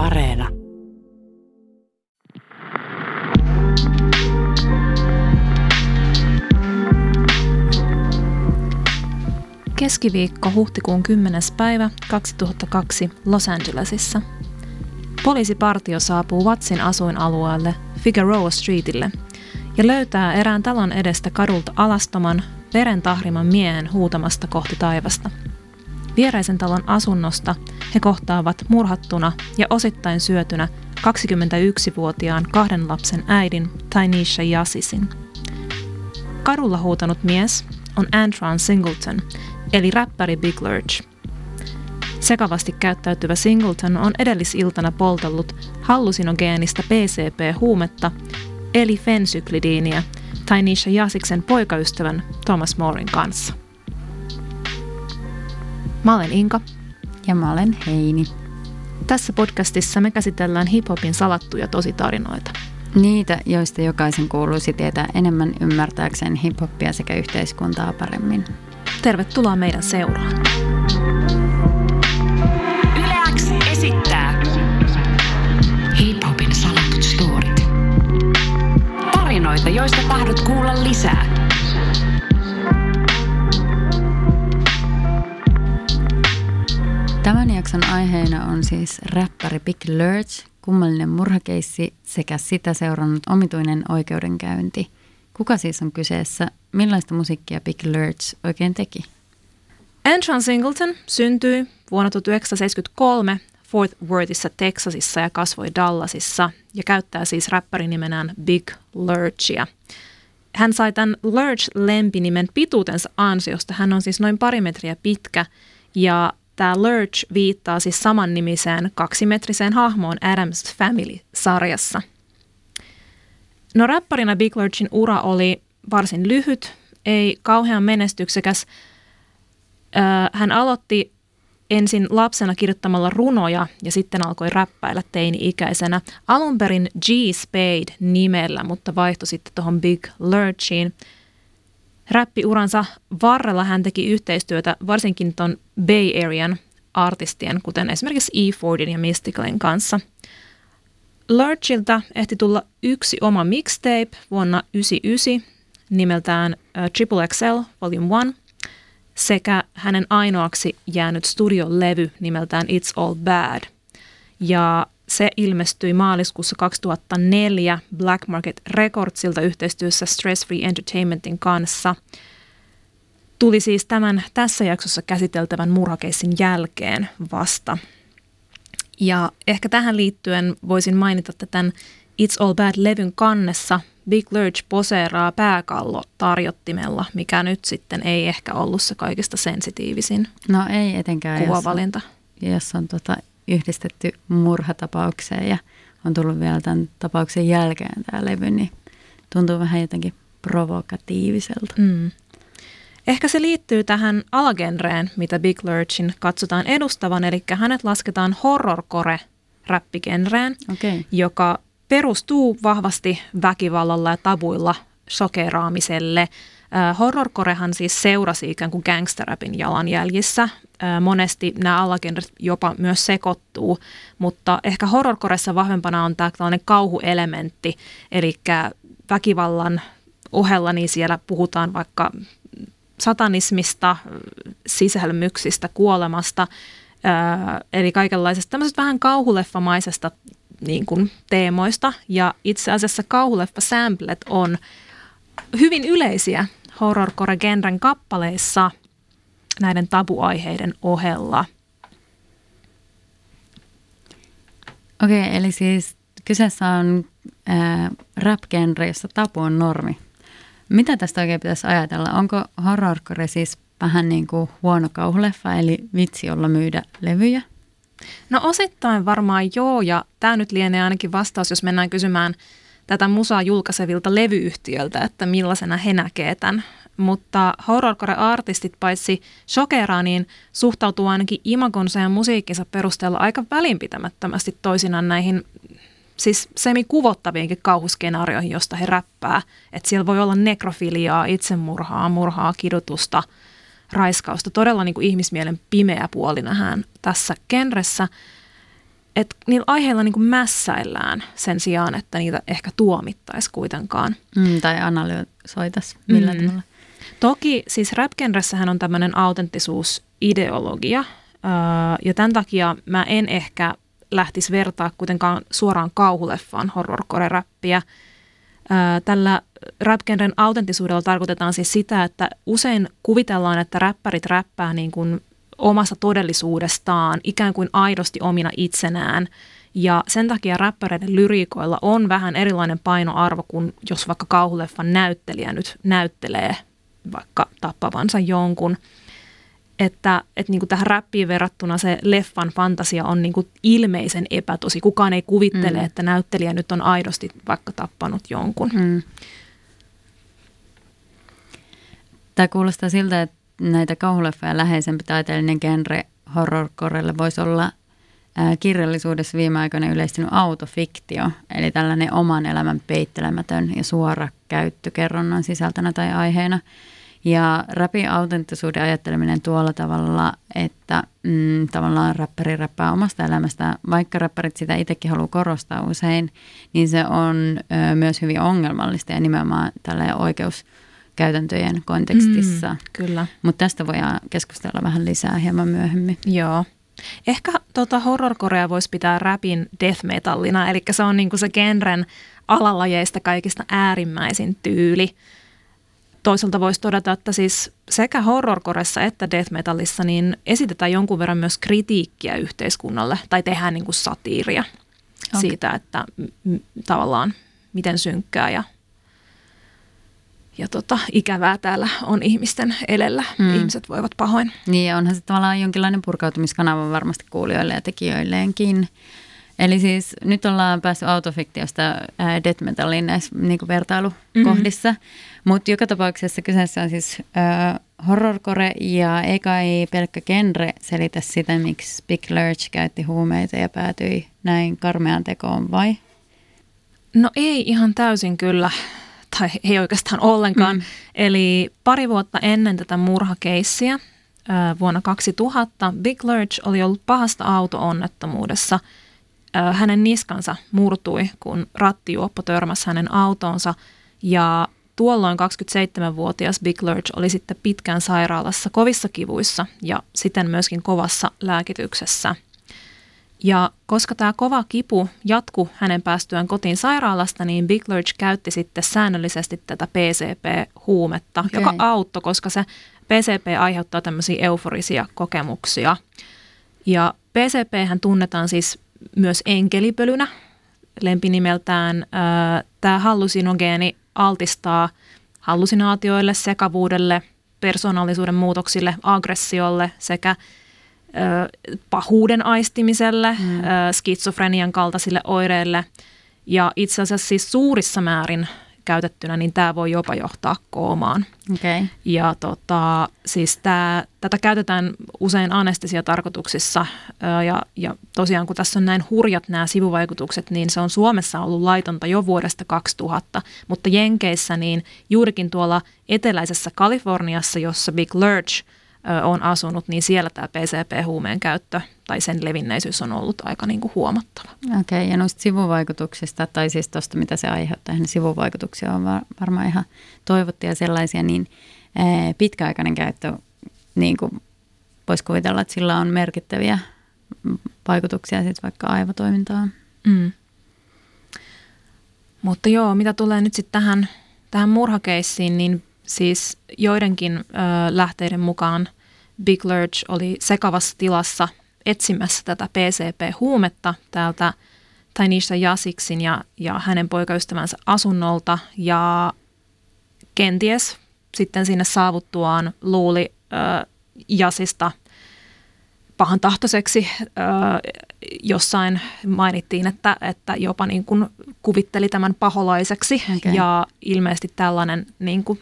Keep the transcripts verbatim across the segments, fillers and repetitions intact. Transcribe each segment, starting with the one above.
Areena. Keskiviikko huhtikuun kymmenes päivä kaksituhattakaksi Los Angelesissa. Poliisipartio saapuu Wattsin asuinalueelle Figueroa Streetille ja löytää erään talon edestä kadulta alastoman, veren tahriman miehen huutamasta kohti taivasta. Viereisen talon asunnosta he kohtaavat murhattuna ja osittain syötynä kaksikymmentäyksivuotiaan kahden lapsen äidin Tynisha Ysaisin. Kadulla huutanut mies on Andron Singleton, eli räppäri Big Lurch. Sekavasti käyttäytyvä Singleton on edellisiltana poltellut hallusinogeenistä P C P-huumetta, eli fensyklidiniä, Tynisha Ysaisen poikaystävän Thomas Mohrin kanssa. Mä olen Inka. Ja mä olen Heini. Tässä podcastissa me käsitellään hiphopin salattuja tositarinoita. Niitä, joista jokaisen kuuluisi tietää enemmän ymmärtääkseen hiphoppia sekä yhteiskuntaa paremmin. Tervetuloa meidän seuraan. Yle X esittää hiphopin salatut storit. Tarinoita, joista tahdot kuulla lisää. Tämän jakson aiheena on siis räppäri Big Lurch, kummallinen murhakeissi sekä sitä seurannut omituinen oikeudenkäynti. Kuka siis on kyseessä? Millaista musiikkia Big Lurch oikein teki? Andron Singleton syntyi vuonna tuhatyhdeksänsataaseitsemänkymmentäkolme Fort Worthissa, Texasissa ja kasvoi Dallasissa ja käyttää siis räppärinimenään Big Lurchia. Hän sai tämän Lurch-lempinimen pituutensa ansiosta. Hän on siis noin pari metriä pitkä ja tämä Lurch viittaa siis samannimiseen kaksimetriseen hahmoon Adam's Family-sarjassa. No räpparina Big Lurchin ura oli varsin lyhyt, ei kauhean menestyksekäs. Äh, hän aloitti ensin lapsena kirjoittamalla runoja ja sitten alkoi räppäillä teini-ikäisenä. Alun perin G Spade -nimellä, mutta vaihtoi sitten tuohon Big Lurchiin. Räppiuransa varrella hän teki yhteistyötä varsinkin tuon Bay Arean artistien, kuten esimerkiksi E neljän ja Mystiklen kanssa. Lurchilta ehti tulla yksi oma mixtape vuonna yhdeksänkymmentäyhdeksän nimeltään Triple X L Volume yksi sekä hänen ainoaksi jäänyt studiolevy nimeltään It's All Bad. Ja se ilmestyi maaliskuussa kaksituhattaneljä Black Market Recordsilta yhteistyössä Stress-Free Entertainmentin kanssa. Tuli siis tämän tässä jaksossa käsiteltävän murhakeissin jälkeen vasta. Ja ehkä tähän liittyen voisin mainita, että tämän It's All Bad-levyn kannessa Big Lurch poseeraa pääkallo tarjottimella, mikä nyt sitten ei ehkä ollut se kaikista sensitiivisin no, ei etenkään, kuvavalinta. Jos, jos on tota yhdistetty murhatapaukseen ja on tullut vielä tämän tapauksen jälkeen tämä levy, niin tuntuu vähän jotenkin provokatiiviselta. Mm. Ehkä se liittyy tähän alagenreen, mitä Big Lurchin katsotaan edustavan, eli hänet lasketaan horrorcore-räppigenreen, okay, joka perustuu vahvasti väkivallalla ja tabuilla shokeraamiselle. Horrorcorehan siis seurasi ikään kuin gangsterrapin jalanjäljissä. Monesti nämä alagenret jopa myös sekoittuu, mutta ehkä horrorcoressa vahvempana on tämä tällainen kauhuelementti, eli väkivallan ohella niin siellä puhutaan vaikka satanismista, sisälmyksistä, kuolemasta, eli kaikenlaisesta tämmöisestä vähän kauhuleffamaisesta niin kuin teemoista, ja itse asiassa kauhuleffasämplet on hyvin yleisiä horrorcore-genren kappaleissa näiden tabuaiheiden ohella. Okei, okay, eli siis kyseessä on ää, rap-genre, jossa tabu on normi. Mitä tästä oikein pitäisi ajatella? Onko horrorcore siis vähän niin kuin huono kauhuleffa, eli vitsi, jolla myydä levyjä? No osittain varmaan joo, ja tämä nyt lienee ainakin vastaus, jos mennään kysymään tätä musaa julkaisevilta levyyhtiöltä, että millaisena he näkee tämän. Mutta horrorcore-artistit paitsi shokeraa, niin suhtautuu ainakin imagonsa ja musiikkinsa perusteella aika välinpitämättömästi toisinaan näihin siis semikuvottaviinkin kauhuskenaarioihin, josta he räppää. Että siellä voi olla nekrofiliaa, itsemurhaa, murhaa, kidutusta, raiskausta. Todella niin kuin ihmismielen pimeä puoli nähdään tässä genressä. että niillä aiheilla niin kuin mässäillään sen sijaan, että niitä ehkä tuomittaisi kuitenkaan. Mm, tai analysoitaisi millään mm. tavalla. Toki siis rap-genressähän on tämmöinen autenttisuusideologia, ja tämän takia mä en ehkä lähtisi vertaa kuitenkaan suoraan kauhuleffaan horrorcore-räppiä. Tällä rap-genren autenttisuudella tarkoitetaan siis sitä, että usein kuvitellaan, että räppärit räppää niin kuin omasta todellisuudestaan, ikään kuin aidosti omina itsenään. Ja sen takia räppäreiden lyriikoilla on vähän erilainen painoarvo kuin jos vaikka kauhuleffan näyttelijä nyt näyttelee vaikka tappavansa jonkun. Että, että niin kuin tähän räppiin verrattuna se leffan fantasia on niin kuin ilmeisen epätosi. Kukaan ei kuvittele, mm. että näyttelijä nyt on aidosti vaikka tappanut jonkun. Mm. Tämä kuulostaa siltä, että näitä kauhuleffoja läheisempi taiteellinen genre horrorcorelle voisi olla ää, kirjallisuudessa viime aikoina yleistynyt autofiktio, eli tällainen oman elämän peittelemätön ja suora käyttö kerronnan sisältönä tai aiheena. Ja rapin autenttisuuden ajatteleminen tuolla tavalla, että mm, tavallaan räppäri räppää omasta elämästään, vaikka räppärit sitä itsekin haluaa korostaa usein, niin se on ö, myös hyvin ongelmallista ja nimenomaan tällä oikeuskäytäntöjen kontekstissa. Mm, kyllä. Mutta tästä voidaan keskustella vähän lisää hieman myöhemmin. Joo. Ehkä tota, horrorcorea voisi pitää rapin death metallina, eli se on niinku se genren alalajeista kaikista äärimmäisin tyyli. Toisaalta voisi todeta, että siis sekä horrorcoressa että death metallissa niin esitetään jonkun verran myös kritiikkiä yhteiskunnalle tai tehdään niin kuin satiiria okay. siitä, että m- tavallaan miten synkkää ja, ja tota, ikävää täällä on ihmisten elellä. Mm. Ihmiset voivat pahoin. Niin ja onhan se tavallaan jonkinlainen purkautumiskanava varmasti kuulijoille ja tekijöilleenkin. Eli siis nyt ollaan päässyt autofiktiosta ää, death metalliin näissä niin kuin vertailukohdissa, mm-hmm. mutta joka tapauksessa kyseessä on siis ää, horrorcore ja eikä ei pelkkä genre selitä sitä, miksi Big Lurch käytti huumeita ja päätyi näin karmeaan tekoon, vai? No ei ihan täysin kyllä, tai ei oikeastaan ollenkaan. Mm. Eli pari vuotta ennen tätä murhakeissiä ää, vuonna kaksituhatta Big Lurch oli ollut pahasta auto-onnettomuudessa. Hänen niskansa murtui, kun rattijuoppo törmäsi hänen autoonsa ja tuolloin kaksikymmentäseitsemänvuotias Big Lurch oli sitten pitkään sairaalassa kovissa kivuissa ja siten myöskin kovassa lääkityksessä. Ja koska tämä kova kipu jatkui hänen päästyään kotiin sairaalasta, niin Big Lurch käytti sitten säännöllisesti tätä P C P-huumetta, okay. joka auttoi, koska se P C P aiheuttaa tämmöisiä euforisia kokemuksia. Ja P C P:hän tunnetaan siis myös enkelipölynä lempinimeltään. Tämä hallusinogeeni altistaa hallusinaatioille, sekavuudelle, persoonallisuuden muutoksille, aggressiolle sekä ö, pahuuden aistimiselle, mm. ö, skitsofrenian kaltaisille oireille. Ja itse asiassa siis suurissa määrin käytettynä, niin tämä voi jopa johtaa koomaan. Okay. Ja tota, siis tää, tätä käytetään usein anestesiatarkoituksissa ja, ja tosiaan kun tässä on näin hurjat nämä sivuvaikutukset, niin se on Suomessa ollut laitonta jo vuodesta kaksituhatta, mutta Jenkeissä niin juurikin tuolla eteläisessä Kaliforniassa, jossa Big Lurch ö, on asunut, niin siellä tämä P C P-huumeen käyttö tai sen levinneisyys on ollut aika niin kuin huomattava. Okei, ja noista sivuvaikutuksista, tai siis tuosta, mitä se aiheuttaa, niin sivuvaikutuksia on var- varmaan ihan toivottuja sellaisia, niin ee, pitkäaikainen käyttö, niin kuin voisi kuvitella, että sillä on merkittäviä vaikutuksia sitten vaikka aivotoimintaan. Mm. Mutta joo, mitä tulee nyt sitten tähän, tähän murhakeissiin, niin siis joidenkin ö, lähteiden mukaan Big Lurch oli sekavassa tilassa etsimässä tätä P C P-huumetta täältä Tynisha Ysaisin ja, ja hänen poikaystävänsä asunnolta ja kenties sitten sinne saavuttuaan luuli äh, Jasista pahan tahtoiseksi. Äh, jossain mainittiin, että, että jopa niin kuin kuvitteli tämän paholaiseksi okay. ja ilmeisesti tällainen niin kuin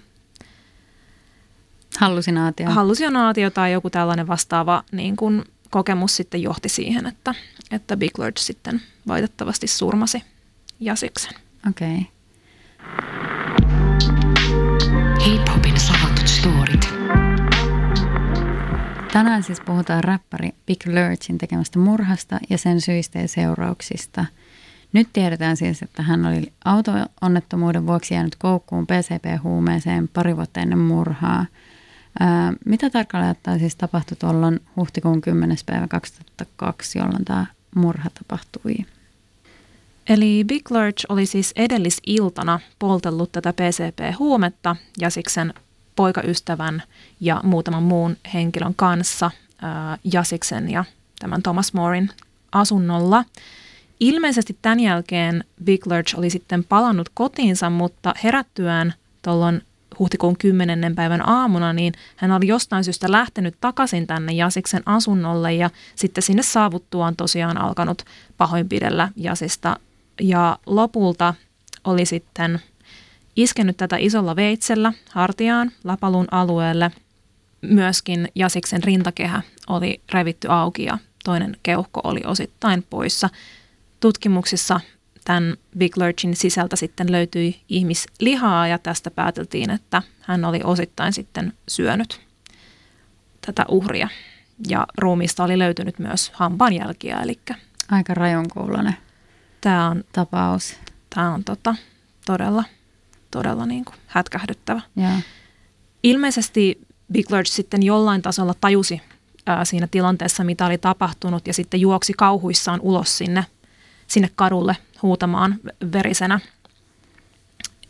hallusinaatio. hallusinaatio tai joku tällainen vastaava niin kuin kokemus sitten johti siihen, että, että Big Lurch sitten valitettavasti surmasi Jasiksen. Okei. Okay. Hip-hopin salatut storit. Tänään siis puhutaan räppäri Big Lurchin tekemästä murhasta ja sen syistä ja seurauksista. Nyt tiedetään siis, että hän oli auto-onnettomuuden vuoksi jäänyt koukkuun P C P-huumeeseen pari vuotta ennen murhaa. Ää, mitä tarkalleen ottaen siis tapahtui tuolloin huhtikuun kymmenes päivä kaksituhattakaksi, jolloin tämä murha tapahtui? Eli Big Lurch oli siis edellisiltana poltellut tätä P C P-huumetta ja siksi sen poikaystävän ja muutaman muun henkilön kanssa ää, Jasiksen ja tämän Thomas Mohrin asunnolla. Ilmeisesti tämän jälkeen Big Lurch oli sitten palannut kotiinsa, mutta herättyään tuolloin huhtikuun kymmenennen päivän aamuna, niin hän oli jostain syystä lähtenyt takaisin tänne Jasiksen asunnolle ja sitten sinne saavuttuaan tosiaan alkanut pahoinpidellä Jasista. Ja lopulta oli sitten iskenyt tätä isolla veitsellä hartiaan lapalun alueelle. Myöskin Jasiksen rintakehä oli revitty auki ja toinen keuhko oli osittain poissa. Tutkimuksissa tämän Big Lurchin sisältä sitten löytyi ihmislihaa ja tästä pääteltiin, että hän oli osittain sitten syönyt tätä uhria. Ja ruumiista oli löytynyt myös hampaanjälkiä, eli aika rajonkuuloinen tämä on tapaus. Tämä on tota, todella... todella niin kuin hätkähdyttävä. Yeah. Ilmeisesti Big Lurch sitten jollain tasolla tajusi ää, siinä tilanteessa, mitä oli tapahtunut, ja sitten juoksi kauhuissaan ulos sinne, sinne kadulle huutamaan verisenä.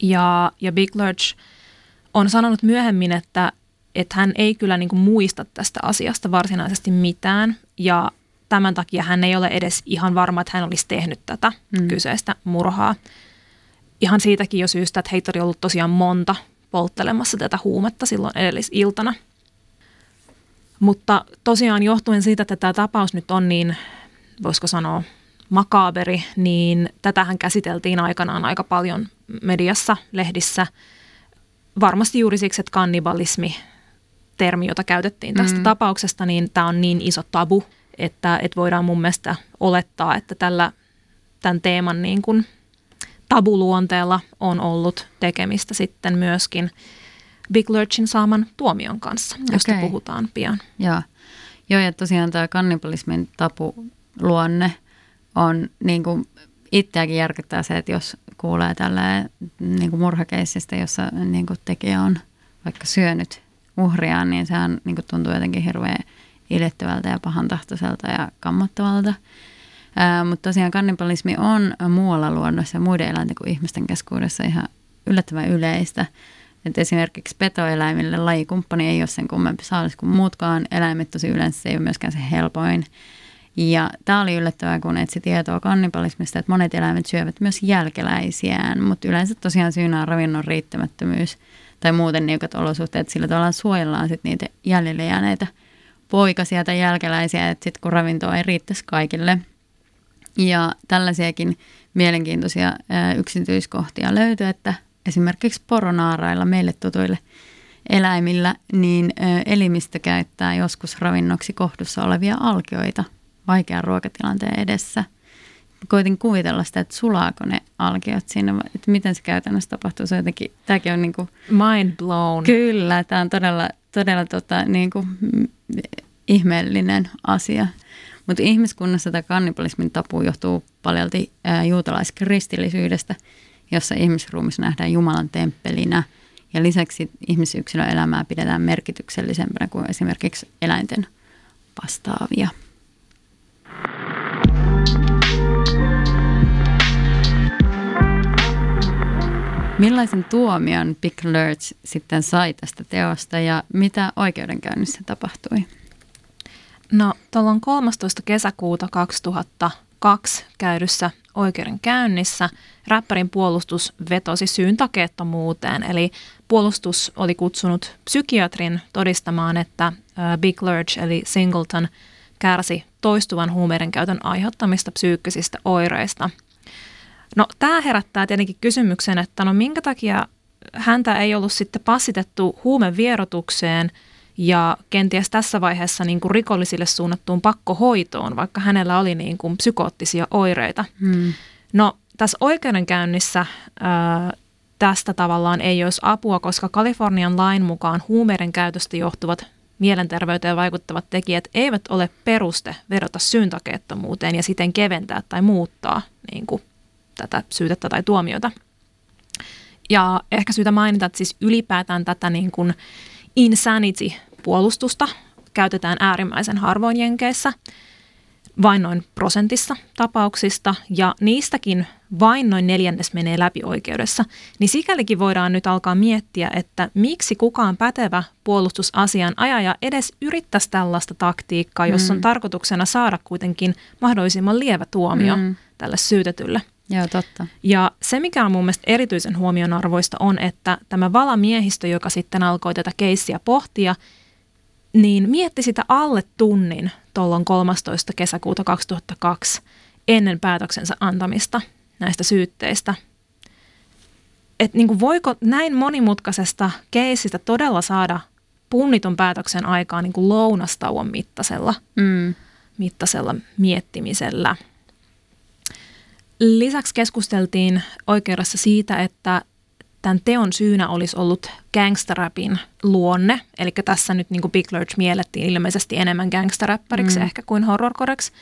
Ja, ja Big Lurch on sanonut myöhemmin, että, että hän ei kyllä niin kuin muista tästä asiasta varsinaisesti mitään, ja tämän takia hän ei ole edes ihan varma, että hän olisi tehnyt tätä mm. kyseistä murhaa. Ihan siitäkin jo syystä, että heitä oli ollut tosiaan monta polttelemassa tätä huumetta silloin edellisiltana. Mutta tosiaan johtuen siitä, että tämä tapaus nyt on niin, voisiko sanoa, makaaberi, niin tätähän käsiteltiin aikanaan aika paljon mediassa, lehdissä. Varmasti juuri siksi, että kannibalismi-termi, jota käytettiin tästä mm-hmm. tapauksesta, niin tämä on niin iso tabu, että, että voidaan mun mielestä olettaa, että tällä, tämän teeman niin kuin tabuluonteella on ollut tekemistä sitten myöskin Big Lurchin saaman tuomion kanssa, josta okay. puhutaan pian. Joo. Joo, ja tosiaan tämä kannibalismin tabuluonne on, niin kuin itseäkin järkyttää se, että jos kuulee tällainen niin kuin murhakeissistä, jossa niin kuin tekijä on vaikka syönyt uhriaan, niin sehän niin kuin tuntuu jotenkin hirveän iljettävältä ja pahantahtoiselta ja kammottavalta. Ää, mutta tosiaan kannibalismi on muualla luonnossa ja muiden eläinten kuin ihmisten keskuudessa ihan yllättävän yleistä. Et esimerkiksi petoeläimille lajikumppani ei ole sen kummempi saalis kuin muutkaan. Eläimet tosi yleensä se ei ole myöskään se helpoin. Ja tämä oli yllättävää, kun etsi tietoa kannibalismista, että monet eläimet syövät myös jälkeläisiään, mutta yleensä tosiaan syynä on ravinnon riittämättömyys tai muuten niukat olosuhteet. Sillä tavalla suojellaan sit niitä jäljelle jääneitä poikasia tai jälkeläisiä, että sitten kun ravintoa ei riittäisi kaikille. Ja tällaisiakin mielenkiintoisia ää, yksityiskohtia löytyy, että esimerkiksi poronaarailla meille tutuille eläimillä, niin ää, elimistö käyttää joskus ravinnoksi kohdussa olevia alkioita vaikean ruokatilanteen edessä. Koitin kuvitella sitä, että sulaako ne alkiot siinä, että miten se käytännössä tapahtuu. Se jotenkin, tämäkin on niin kuin mind blown. Kyllä, tämä on todella, todella tota, niin kuin, ihmeellinen asia. Mutta ihmiskunnassa tämä kannibalismin tapu johtuu paljolti juutalaiskristillisyydestä, jossa ihmisruumis nähdään Jumalan temppelinä. Ja lisäksi ihmisyksilön elämää pidetään merkityksellisempänä kuin esimerkiksi eläinten vastaavia. Millaisen tuomion Big Lurch sitten sai tästä teosta ja mitä oikeudenkäynnissä tapahtui? No, tuolloin kolmastoista kesäkuuta kaksituhattakaksi käydyssä oikeudenkäynnissä räppärin puolustus vetosi syyn takeettomuuteen, eli puolustus oli kutsunut psykiatrin todistamaan, että Big Lurch eli Singleton kärsi toistuvan huumeiden käytön aiheuttamista psyykkisistä oireista. No, tämä herättää tietenkin kysymyksen, että no minkä takia häntä ei ollut sitten passitettu huumevierotukseen ja kenties tässä vaiheessa niin kuin rikollisille suunnattuun pakkohoitoon, vaikka hänellä oli niin kuin psykoottisia oireita. Hmm. No, tässä oikeudenkäynnissä ää, tästä tavallaan ei olisi apua, koska Kalifornian lain mukaan huumeiden käytöstä johtuvat mielenterveyteen vaikuttavat tekijät eivät ole peruste vedota syyntakeettomuuteen ja siten keventää tai muuttaa niin kuin, tätä syytettä tai tuomiota. Ja ehkä syytä mainita, että siis ylipäätään tätä niin kuin insanity-puolustusta käytetään äärimmäisen harvoin Jenkeissä, vain noin prosentissa tapauksista, ja niistäkin vain noin neljännes menee läpi oikeudessa, niin sikälikin voidaan nyt alkaa miettiä, että miksi kukaan pätevä puolustusasian ajaja edes yrittäisi tällaista taktiikkaa, jos on mm. tarkoituksena saada kuitenkin mahdollisimman lievä tuomio mm. tälle syytetylle. Joo, totta. Ja se, mikä on mun mielestä erityisen huomionarvoista, on, että tämä valamiehistö, joka sitten alkoi tätä keissiä pohtia, niin mietti sitä alle tunnin tuolloin kolmastoista kesäkuuta kaksituhattakaksi ennen päätöksensä antamista näistä syytteistä. Että niin kuin voiko näin monimutkaisesta keissistä todella saada punnitun päätöksen aikaa niin kuin lounastauon mittaisella, mm. mittaisella miettimisellä. Lisäksi keskusteltiin oikeudessa siitä, että tämän teon syynä olisi ollut gangsterrapin luonne. Eli tässä nyt niin kuin Big Lurch miellettiin ilmeisesti enemmän gangsterräppäriksi mm. ehkä kuin horrorcoreksi.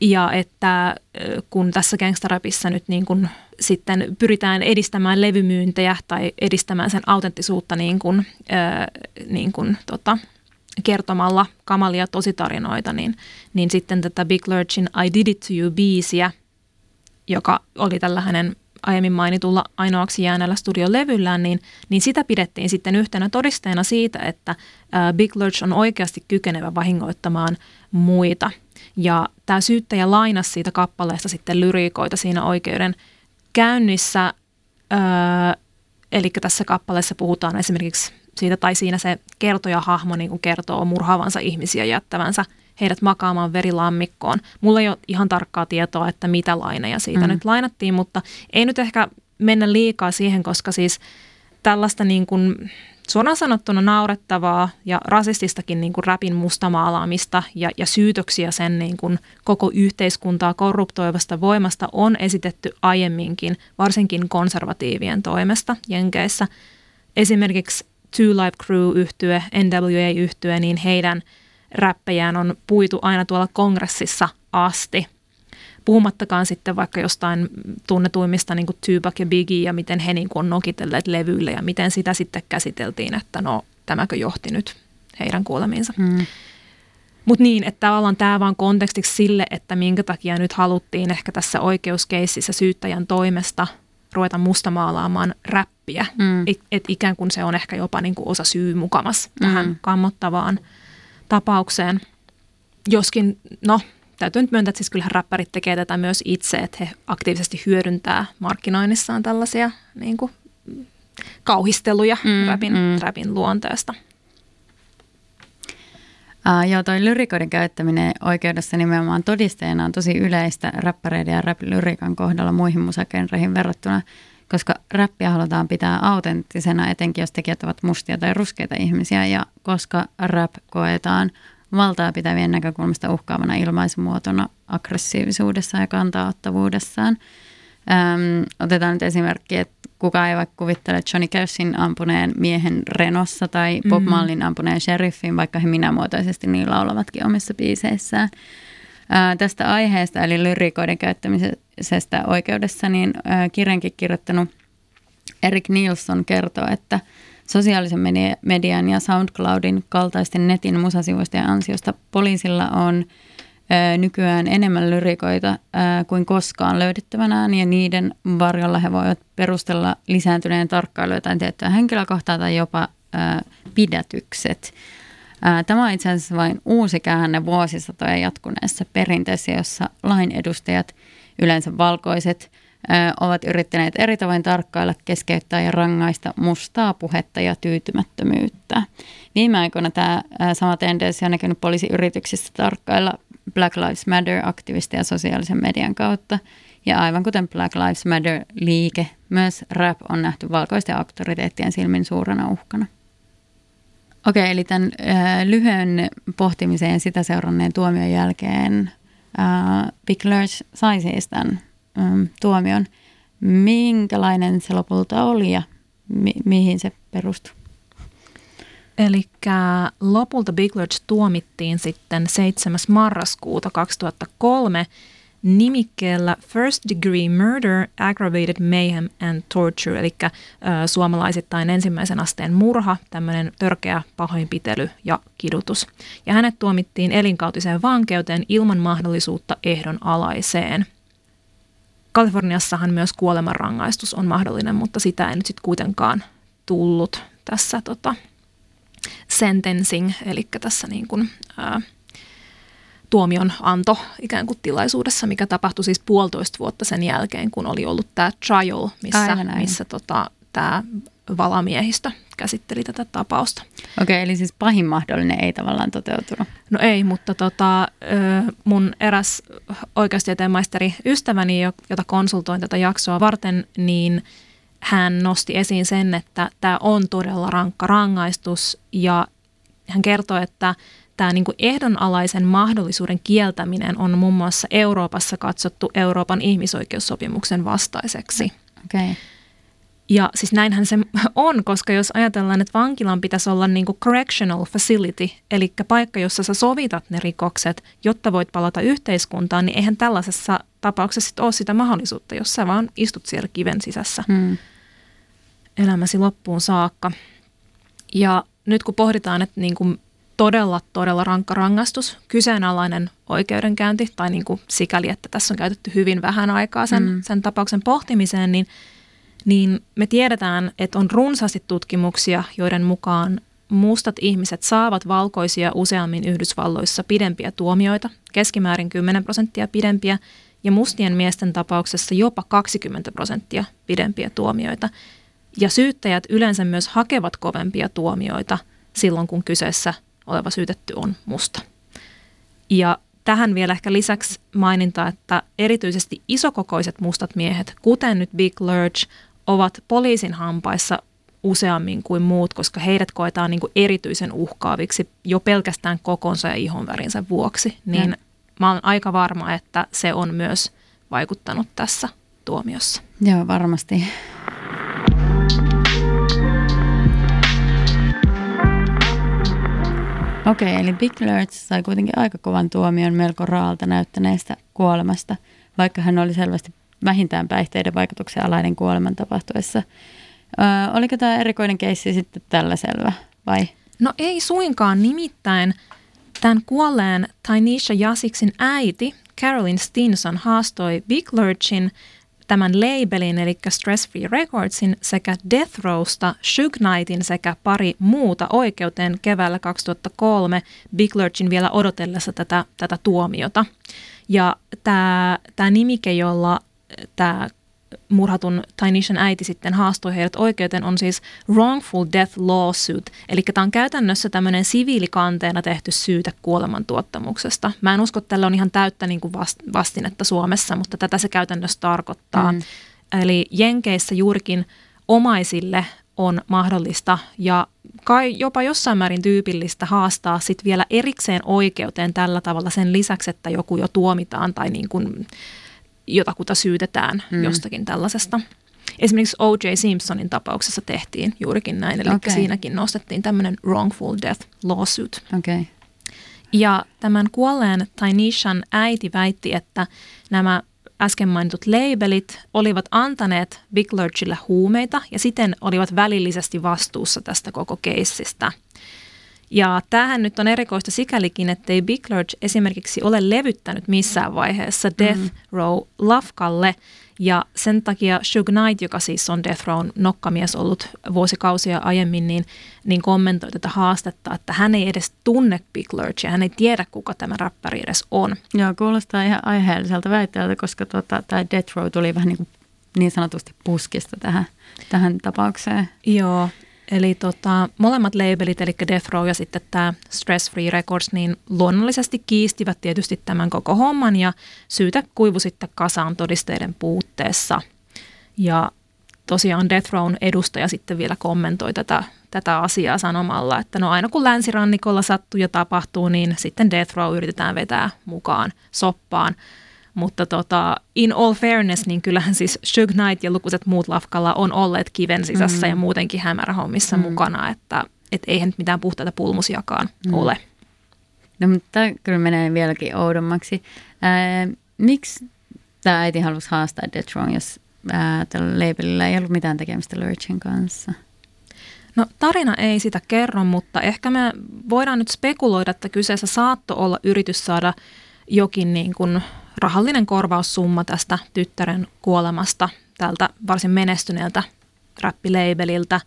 Ja että kun tässä gangsterrapissa nyt niin kuin sitten pyritään edistämään levymyyntejä tai edistämään sen autenttisuutta niin kuin, äh, niin kuin tota, kertomalla kamalia tositarinoita, niin, niin sitten tätä Big Lurchin I Did It To You -biisiä, joka oli tällä hänen aiemmin mainitulla ainoaksi jääneellä studiolevyllään, niin, niin sitä pidettiin sitten yhtenä todisteena siitä, että ä, Big Lurch on oikeasti kykenevä vahingoittamaan muita. Ja tämä syyttäjä lainasi siitä kappaleesta sitten lyriikoita siinä oikeuden käynnissä. Ä, eli tässä kappaleessa puhutaan esimerkiksi siitä, tai siinä se kertojahahmo niin kuin kertoo murhaavansa ihmisiä ja jättävänsä heidät makaamaan verilammikkoon. Mulla ei ole ihan tarkkaa tietoa, että mitä laineja siitä mm. nyt lainattiin, mutta ei nyt ehkä mennä liikaa siihen, koska siis tällaista niin kuin suoraan sanottuna naurettavaa ja rasististakin niin kuin räpin mustamaalaamista ja, ja syytöksiä sen niin kuin koko yhteiskuntaa korruptoivasta voimasta on esitetty aiemminkin, varsinkin konservatiivien toimesta Jenkeissä. Esimerkiksi Two Live Crew-yhtye, N W A-yhtye, niin heidän räppejään on puitu aina tuolla kongressissa asti. Puhumattakaan sitten vaikka jostain tunnetuimmista niin kuin Tupac ja Biggie ja miten he niin kuin on nokitelleet levyille ja miten sitä sitten käsiteltiin, että no tämäkö johti nyt heidän kuolemiinsa. Mm. Mutta niin, että tavallaan tämä vaan kontekstiksi sille, että minkä takia nyt haluttiin ehkä tässä oikeuskeississä syyttäjän toimesta ruveta mustamaalaamaan räppiä. Mm. Että et ikään kuin se on ehkä jopa niin kuin osa syy mukamas tähän mm. kammottavaan tapaukseen. Joskin, no, täytyy nyt myöntää, että siis kyllähän räppärit tekee tätä myös itse, että he aktiivisesti hyödyntää markkinoinnissaan tällaisia niin kuin, kauhisteluja mm, räpin, mm. räpin luonteesta. Uh, joo, toi lyrikoiden käyttäminen oikeudessa nimenomaan todisteena on tosi yleistä räppäreiden ja rap-lyrikan kohdalla muihin musagenreihin verrattuna, koska räppiä halutaan pitää autenttisena, etenkin jos tekijät ovat mustia tai ruskeita ihmisiä, ja koska rap koetaan valtaa pitävien näkökulmasta uhkaavana ilmaisumuotona aggressiivisuudessaan ja kantaottavuudessaan. Öm, otetaan nyt esimerkki, että kukaan ei vaikka kuvittele Johnny Cashin ampuneen miehen Renossa tai Bob Marleyn ampuneen sheriffin, vaikka he minämuotoisesti niin laulavatkin omissa biiseissään. Ää, tästä aiheesta, eli lyrikoiden käyttämisestä oikeudessa, niin ää, kirjankin kirjoittanut Erik Nilsson kertoo, että sosiaalisen median ja SoundCloudin kaltaisten netin musasivustojen ansiosta poliisilla on ää, nykyään enemmän lyrikoita ää, kuin koskaan löydettävänään, ja niiden varjolla he voivat perustella lisääntyneen tarkkailuja tai tiettyä henkilökohtaa tai jopa ää, pidätykset. Tämä on itse asiassa vain uusi käänne vuosisatoja jatkuneessa perinteessä, jossa lain edustajat, yleensä valkoiset, ovat yrittäneet eri tavoin tarkkailla, keskeyttää ja rangaista mustaa puhetta ja tyytymättömyyttä. Viime aikoina tämä sama tendenssi on näkynyt poliisiyrityksissä tarkkailla Black Lives Matter-aktivisteja sosiaalisen median kautta. Ja aivan kuten Black Lives Matter-liike, myös rap on nähty valkoisten auktoriteettien silmin suurena uhkana. Okei, eli tämän äh, lyhyen pohtimiseen ja sitä seuranneen tuomion jälkeen äh, Big Lurch sai siis tämän ähm, tuomion. Minkälainen se lopulta oli ja mi- mihin se perustui? Elikkä lopulta Big Lurch tuomittiin sitten seitsemäs marraskuuta kaksituhattakolme nimikkeellä First Degree Murder, Aggravated Mayhem and Torture, eli äh, suomalaisittain ensimmäisen asteen murha, tämmöinen törkeä pahoinpitely ja kidutus. Ja hänet tuomittiin elinkautiseen vankeuteen ilman mahdollisuutta ehdonalaiseen. Kaliforniassahan myös kuolemanrangaistus on mahdollinen, mutta sitä ei nyt sitten kuitenkaan tullut tässä tota, sentencing, eli tässä niin kuin... Äh, tuomion anto ikään kuin tilaisuudessa, mikä tapahtui siis puolitoista vuotta sen jälkeen, kun oli ollut tämä trial, missä, missä tota, tämä valamiehistö käsitteli tätä tapausta. Okei, eli siis pahin mahdollinen ei tavallaan toteutunut. No ei, mutta tota, mun eräs oikeustieteen maisteri ystäväni, jota konsultoin tätä jaksoa varten, niin hän nosti esiin sen, että tämä on todella rankka rangaistus, ja hän kertoi, että tämä niin kuin ehdonalaisen mahdollisuuden kieltäminen on muun muassa Euroopassa katsottu Euroopan ihmisoikeussopimuksen vastaiseksi. Okay. Ja siis näinhän se on, koska jos ajatellaan, että vankilan pitäisi olla niin kuin correctional facility, eli paikka, jossa sä sovitat ne rikokset, jotta voit palata yhteiskuntaan, niin eihän tällaisessa tapauksessa sit ole sitä mahdollisuutta, jos sä vaan istut siellä kiven sisässä hmm. elämäsi loppuun saakka. Ja nyt kun pohditaan, että niin kuin todella, todella rankka rangaistus, kyseenalainen oikeudenkäynti, tai niin kuin sikäli, että tässä on käytetty hyvin vähän aikaa sen, mm. sen tapauksen pohtimiseen, niin, niin me tiedetään, että on runsaasti tutkimuksia, joiden mukaan mustat ihmiset saavat valkoisia useammin Yhdysvalloissa pidempiä tuomioita, keskimäärin kymmenen prosenttia pidempiä, ja mustien miesten tapauksessa jopa kaksikymmentä prosenttia pidempiä tuomioita. Ja syyttäjät yleensä myös hakevat kovempia tuomioita silloin, kun kyseessä oleva syytetty on musta. Ja tähän vielä ehkä lisäksi maininta, että erityisesti isokokoiset mustat miehet, kuten nyt Big Lurch, ovat poliisin hampaissa useammin kuin muut, koska heidät koetaan niin kuin erityisen uhkaaviksi jo pelkästään kokonsa ja ihonvärinsä vuoksi. Niin ja. Mä oon aika varma, että se on myös vaikuttanut tässä tuomiossa. Joo, varmasti. Okei, eli Big Lurch sai kuitenkin aika kovan tuomion melko raalta näyttäneestä kuolemasta, vaikka hän oli selvästi vähintään päihteiden vaikutuksen alainen kuoleman tapahtuessa. Ö, oliko tämä erikoinen keissi sitten tällä selvä, vai? No ei suinkaan, nimittäin tämän kuolleen Tynisha Ysaisen äiti Caroline Stinson haastoi Big Lurchin, tämän labelin, eli Stress-Free Recordsin sekä Death Rowsta, Suge Knightin sekä pari muuta oikeuteen keväällä kaksituhattakolme Big Lurchin vielä odotellessa tätä, tätä tuomiota. Ja tämä, tämä nimike, jolla tämä murhatun Tynishan äiti sitten haastoi heidät oikeuteen, on siis Wrongful Death Lawsuit. Eli tämä on käytännössä tämmöinen siviilikanteena tehty syytä kuolemantuottamuksesta. Mä en usko, että tällä on ihan täyttä niin kuin vastinetta Suomessa, mutta tätä se käytännössä tarkoittaa. Mm. Eli Jenkeissä juurikin omaisille on mahdollista ja kai jopa jossain määrin tyypillistä haastaa sit vielä erikseen oikeuteen tällä tavalla sen lisäksi, että joku jo tuomitaan tai niin kuin jotakuta syytetään mm. jostakin tällaisesta. Esimerkiksi O J Simpsonin tapauksessa tehtiin juurikin näin, eli okay. siinäkin nostettiin tämmöinen wrongful death lawsuit. Okay. Ja tämän kuolleen Tynishan äiti väitti, että nämä äsken mainitut labelit olivat antaneet Big Lurchille huumeita ja siten olivat välillisesti vastuussa tästä koko keissistä. Ja tämähän nyt on erikoista sikälikin, ettei Big Lurch esimerkiksi ole levyttänyt missään vaiheessa Death mm-hmm. Row-lafkalle. Ja sen takia Suge Knight, joka siis on Death Rown nokkamies ollut vuosikausia aiemmin, niin, niin kommentoi tätä haastetta, että hän ei edes tunne Big Lurchia. Hän ei tiedä, kuka tämä räppäri edes on. Joo, kuulostaa ihan aiheelliselta väitteeltä, koska tuota, tämä Death Row tuli vähän niin, kuin niin sanotusti puskista tähän, tähän tapaukseen. Joo. Eli tota, molemmat labelit, eli Death Row ja sitten tämä Stress Free Records, niin luonnollisesti kiistivät tietysti tämän koko homman ja syytä kuivui sitten kasaan todisteiden puutteessa. Ja tosiaan Death Rown edustaja sitten vielä kommentoi tätä, tätä asiaa sanomalla, että no aina kun länsirannikolla sattuu ja tapahtuu, niin sitten Death Row yritetään vetää mukaan soppaan. Mutta tota, in all fairness, niin kyllähän siis Suge Knight ja lukuiset muut lafkalla on olleet kiven sisässä mm. ja muutenkin hämärähommissa mm. mukana, että Että eihän nyt mitään puhtaita pulmusiakaan mm. ole. No mutta kyllä menee vieläkin oudommaksi. Ää, miksi tämä äiti halusi haastaa Death Row, jos ää, tällä labelillä ei ollut mitään tekemistä Lurchin kanssa? No tarina ei sitä kerro, mutta ehkä me voidaan nyt spekuloida, että kyseessä saattoi olla yritys saada jokin niin kuin rahallinen korvaussumma tästä tyttären kuolemasta tältä varsin menestyneeltä räppileibeliltä.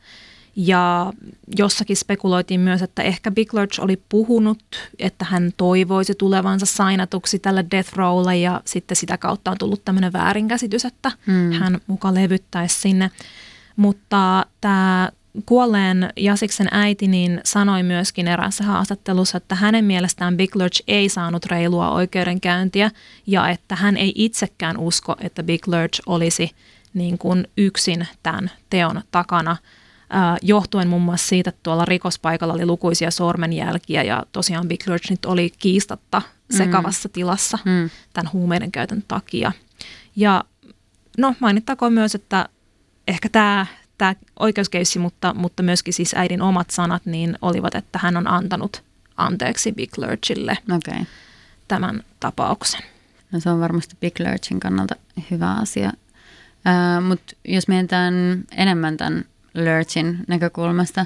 Ja jossakin spekuloitiin myös, että ehkä Big Lurch oli puhunut, että hän toivoisi tulevansa sainatuksi tällä Death Rowlle ja sitten sitä kautta on tullut tämmöinen väärinkäsitys, että mm. hän muka levyttäisi sinne. Mutta tämä kuolleen Yasiksen äiti niin sanoi myöskin eräässä haastattelussa, että hänen mielestään Big Lurch ei saanut reilua oikeudenkäyntiä ja että hän ei itsekään usko, että Big Lurch olisi niin kuin yksin tämän teon takana. Johtuen muun muassa siitä, että tuolla rikospaikalla oli lukuisia sormenjälkiä ja tosiaan Big Lurch nyt oli kiistatta sekavassa mm. tilassa mm. tämän huumeiden käytön takia. Ja no mainittakoon myös, että ehkä tämä, tämä oikeuskeissi, mutta, mutta myöskin siis äidin omat sanat niin olivat, että hän on antanut anteeksi Big Lurchille okay. tämän tapauksen. No se on varmasti Big Lurchin kannalta hyvä asia, äh, mutta jos mietitään enemmän tämän Lurchin näkökulmasta.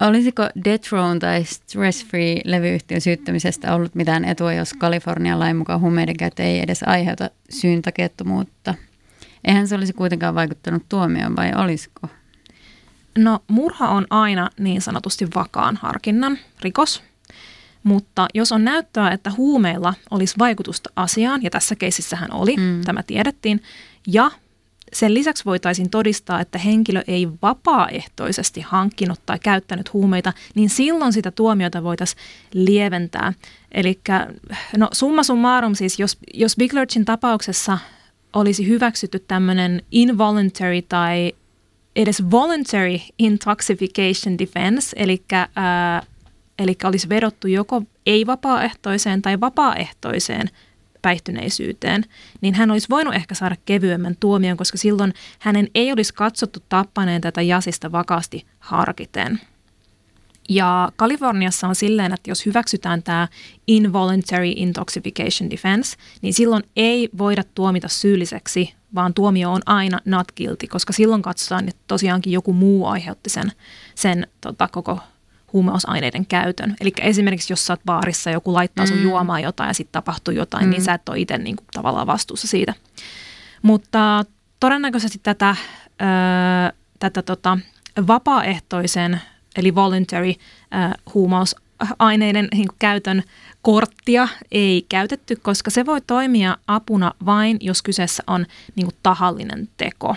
Olisiko Death Row tai Stress-Free levyyhtiön syyttämisestä ollut mitään etua, jos Kalifornian lain mukaan huumeiden käyttö ei edes aiheuta syyntakeettomuutta? Eihän se olisi kuitenkaan vaikuttanut tuomioon, vai olisiko? No murha on aina niin sanotusti vakaan harkinnan rikos, mutta jos on näyttöä, että huumeilla olisi vaikutusta asiaan, ja tässä keississähän oli, mm. tämä tiedettiin, ja sen lisäksi voitaisiin todistaa, että henkilö ei vapaaehtoisesti hankkinut tai käyttänyt huumeita, niin silloin sitä tuomiota voitaisiin lieventää. Eli no summa summarum siis, jos, jos Big Lurchin tapauksessa olisi hyväksytty tämmöinen involuntary tai edes voluntary intoxication defense, eli, ää, eli olisi vedottu joko ei-vapaaehtoiseen tai vapaaehtoiseen päihtyneisyyteen, niin hän olisi voinut ehkä saada kevyemmän tuomion, koska silloin hänen ei olisi katsottu tappaneen tätä Jasista vakaasti harkiten. Ja Kaliforniassa on silleen, että jos hyväksytään tämä involuntary intoxication defense, niin silloin ei voida tuomita syylliseksi, vaan tuomio on aina not guilty, koska silloin katsotaan, että tosiaankin joku muu aiheutti sen, sen tota, koko huumausaineiden käytön. Eli esimerkiksi jos sä oot baarissa, joku laittaa sun mm. juomaan jotain ja sitten tapahtuu jotain, mm. niin sä et ole itse niin kuin tavallaan vastuussa siitä. Mutta todennäköisesti tätä, ö, tätä tota, vapaaehtoisen, eli voluntary ö, huumausaineiden niin kuin käytön korttia ei käytetty, koska se voi toimia apuna vain, jos kyseessä on niin kuin tahallinen teko.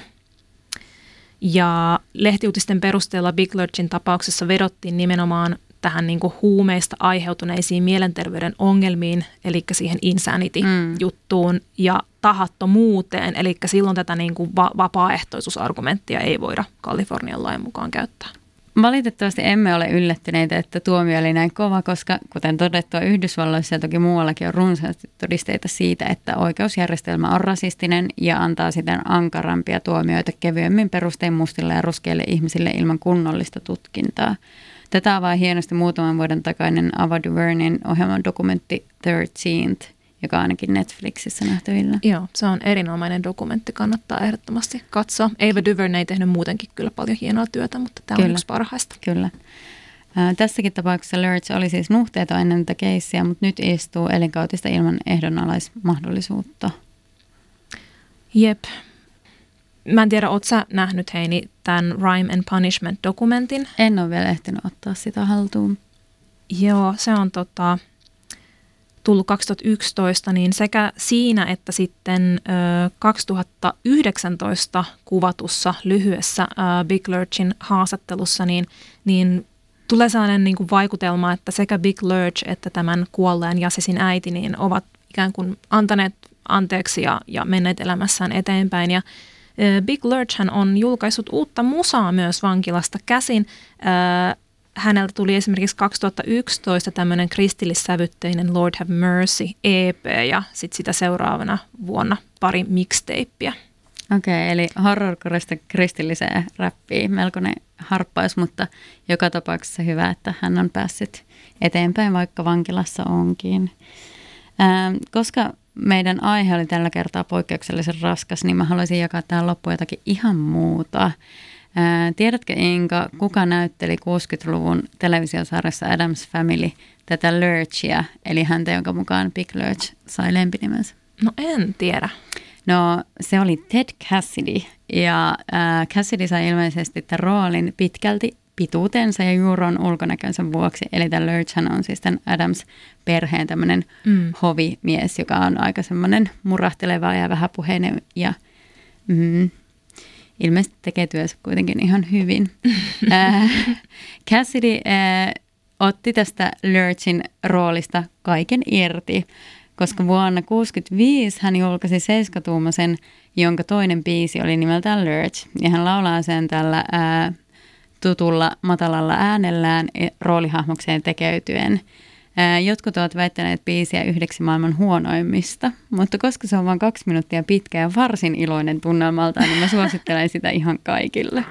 Ja lehtiuutisten perusteella Big Lurchin tapauksessa vedottiin nimenomaan tähän niin kuin huumeista aiheutuneisiin mielenterveyden ongelmiin, eli siihen insanity-juttuun mm. ja tahattomuuteen, eli silloin tätä niin kuin va- vapaaehtoisuusargumenttia ei voida Kalifornian lain mukaan käyttää. Valitettavasti emme ole yllättyneitä, että tuomio oli näin kova, koska kuten todettua Yhdysvalloissa ja toki muuallakin on runsaasti todisteita siitä, että oikeusjärjestelmä on rasistinen ja antaa siten ankarampia tuomioita kevyemmin perustein mustille ja ruskeille ihmisille ilman kunnollista tutkintaa. Tätä avaa hienosti muutaman vuoden takainen Ava DuVernayn ohjelman dokumentti thirteenth, joka ainakin Netflixissä nähtävillä. Joo, se on erinomainen dokumentti, kannattaa ehdottomasti katsoa. Ava DuVernay ei tehnyt muutenkin kyllä paljon hienoa työtä, mutta tämä on yksi parhaista. Kyllä. Äh, tässäkin tapauksessa Lurch oli siis nuhteeton ennen tätä keissiä, mutta nyt istuu elinkautista ilman ehdonalaismahdollisuutta. Jep. Mä en tiedä, ootko sä nähnyt, Heini, tämän Crime and Punishment-dokumentin? En ole vielä ehtinyt ottaa sitä haltuun. Joo, se on tota... tullut kaksituhattayksitoista, niin sekä siinä että sitten kaksituhattayhdeksäntoista kuvatussa lyhyessä Big Lurchin haastattelussa, niin, niin tulee sellainen niin kuin vaikutelma, että sekä Big Lurch että tämän kuolleen Ysaisen äiti niin ovat ikään kuin antaneet anteeksi ja, ja menneet elämässään eteenpäin. Ja Big Lurchhän on julkaissut uutta musaa myös vankilasta käsin. Häneltä tuli esimerkiksi kaksituhattayksitoista tämmöinen kristillissävytteinen Lord Have Mercy E P ja sitten sitä seuraavana vuonna pari mixtapeä. Okei, eli horrorcoresta kristilliseen räppiin. Melkoinen harppaus, mutta joka tapauksessa hyvä, että hän on päässyt eteenpäin, vaikka vankilassa onkin. Ähm, koska meidän aihe oli tällä kertaa poikkeuksellisen raskas, niin mä haluaisin jakaa tähän loppuun jotakin ihan muuta. Äh, tiedätkö, Inka, kuka näytteli kuudenkymmenluvun televisiosarjassa Adam's Family tätä Lurchia, eli häntä, jonka mukaan Big Lurch sai lempinimensä? No en tiedä. No se oli Ted Cassidy, ja äh, Cassidy sai ilmeisesti tämän roolin pitkälti pituutensa ja juuron ulkonäkönsä vuoksi. Eli tämä Lurchhan on siis tämän Adams-perheen tämmöinen mm. hovimies, joka on aika semmoinen murahteleva ja vähäpuheinen ja mm, ilmeisesti tekee työnsä kuitenkin ihan hyvin. äh, Cassidy äh, otti tästä Lurchin roolista kaiken irti, koska vuonna tuhatyhdeksänsataakuusikymmentäviisi hän julkaisi seiskatuumaisen, jonka toinen biisi oli nimeltään Lurch. Ja hän laulaa sen tällä ää, tutulla matalalla äänellään roolihahmokseen tekeytyen. Ää, jotkut ovat väittäneet biisiä yhdeksi maailman huonoimmista, mutta koska se on vain kaksi minuuttia pitkä ja varsin iloinen tunnelmaltaan, niin mä suosittelen sitä ihan kaikille.